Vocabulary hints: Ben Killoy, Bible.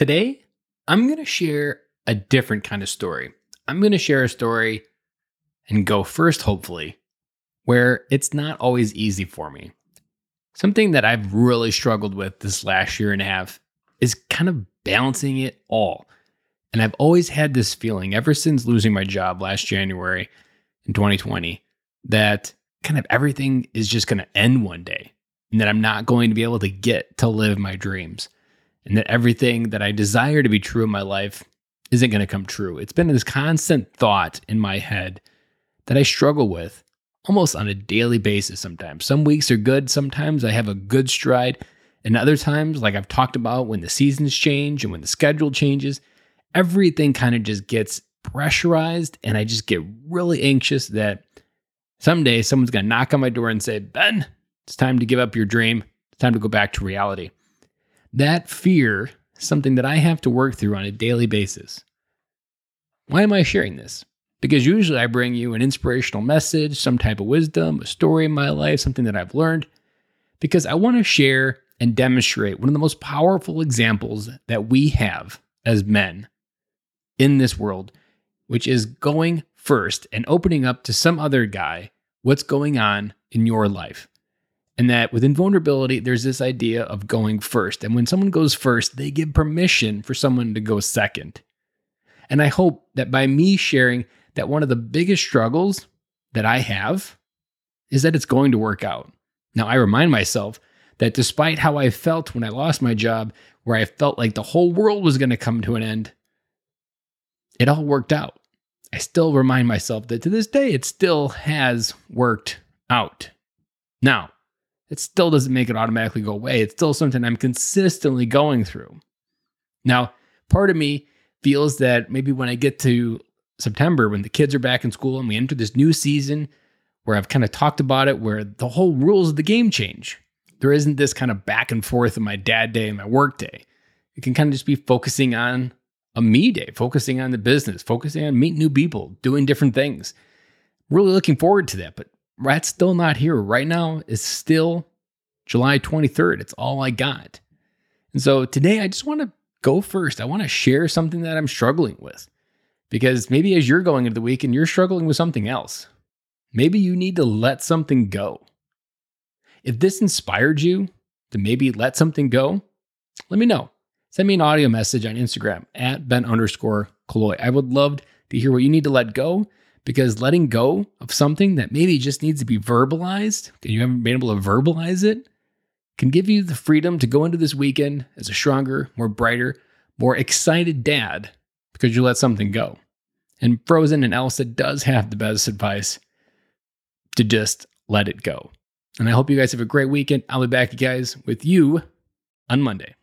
Today, I'm going to share a different kind of story. I'm going to share a story and go first, hopefully, where it's not always easy for me. Something that I've really struggled with this last year and a half is kind of balancing it all. And I've always had this feeling ever since losing my job last January in 2020 that kind of everything is just going to end one day and that I'm not going to be able to get to live my dreams and that everything that I desire to be true in my life isn't going to come true. It's been this constant thought in my head that I struggle with almost on a daily basis sometimes. Some weeks are good. Sometimes I have a good stride. And other times, like I've talked about, when the seasons change and when the schedule changes, everything kind of just gets pressurized, and I just get really anxious that someday someone's going to knock on my door and say, Ben, it's time to give up your dream. It's time to go back to reality. That fear is something that I have to work through on a daily basis. Why am I sharing this? Because usually I bring you an inspirational message, some type of wisdom, a story in my life, something that I've learned, because I want to share and demonstrate one of the most powerful examples that we have as men in this world, which is going first and opening up to some other guy what's going on in your life. And that within vulnerability, there's this idea of going first. And when someone goes first, they give permission for someone to go second. And I hope that by me sharing that one of the biggest struggles that I have is that it's going to work out. Now, I remind myself that despite how I felt when I lost my job, where I felt like the whole world was going to come to an end, it all worked out. I still remind myself that to this day, it still has worked out. Now, it still doesn't make it automatically go away. It's still something I'm consistently going through. Now, part of me feels that maybe when I get to September, when the kids are back in school and we enter this new season where I've kind of talked about it, where the whole rules of the game change. There isn't this kind of back and forth of my dad day and my work day. It can kind of just be focusing on a me day, focusing on the business, focusing on meeting new people, doing different things. Really looking forward to that, but that's still not here. Right now is still July 23rd. It's all I got. And so today I just want to go first. I want to share something that I'm struggling with because maybe as you're going into the week and you're struggling with something else, maybe you need to let something go. If this inspired you to maybe let something go, let me know. Send me an audio message on Instagram at Ben_Killoy. I would love to hear what you need to let go, because letting go of something that maybe just needs to be verbalized and you haven't been able to verbalize it can give you the freedom to go into this weekend as a stronger, more brighter, more excited dad because you let something go. And Frozen and Elsa does have the best advice to just let it go. And I hope you guys have a great weekend. I'll be back, you guys, with you on Monday.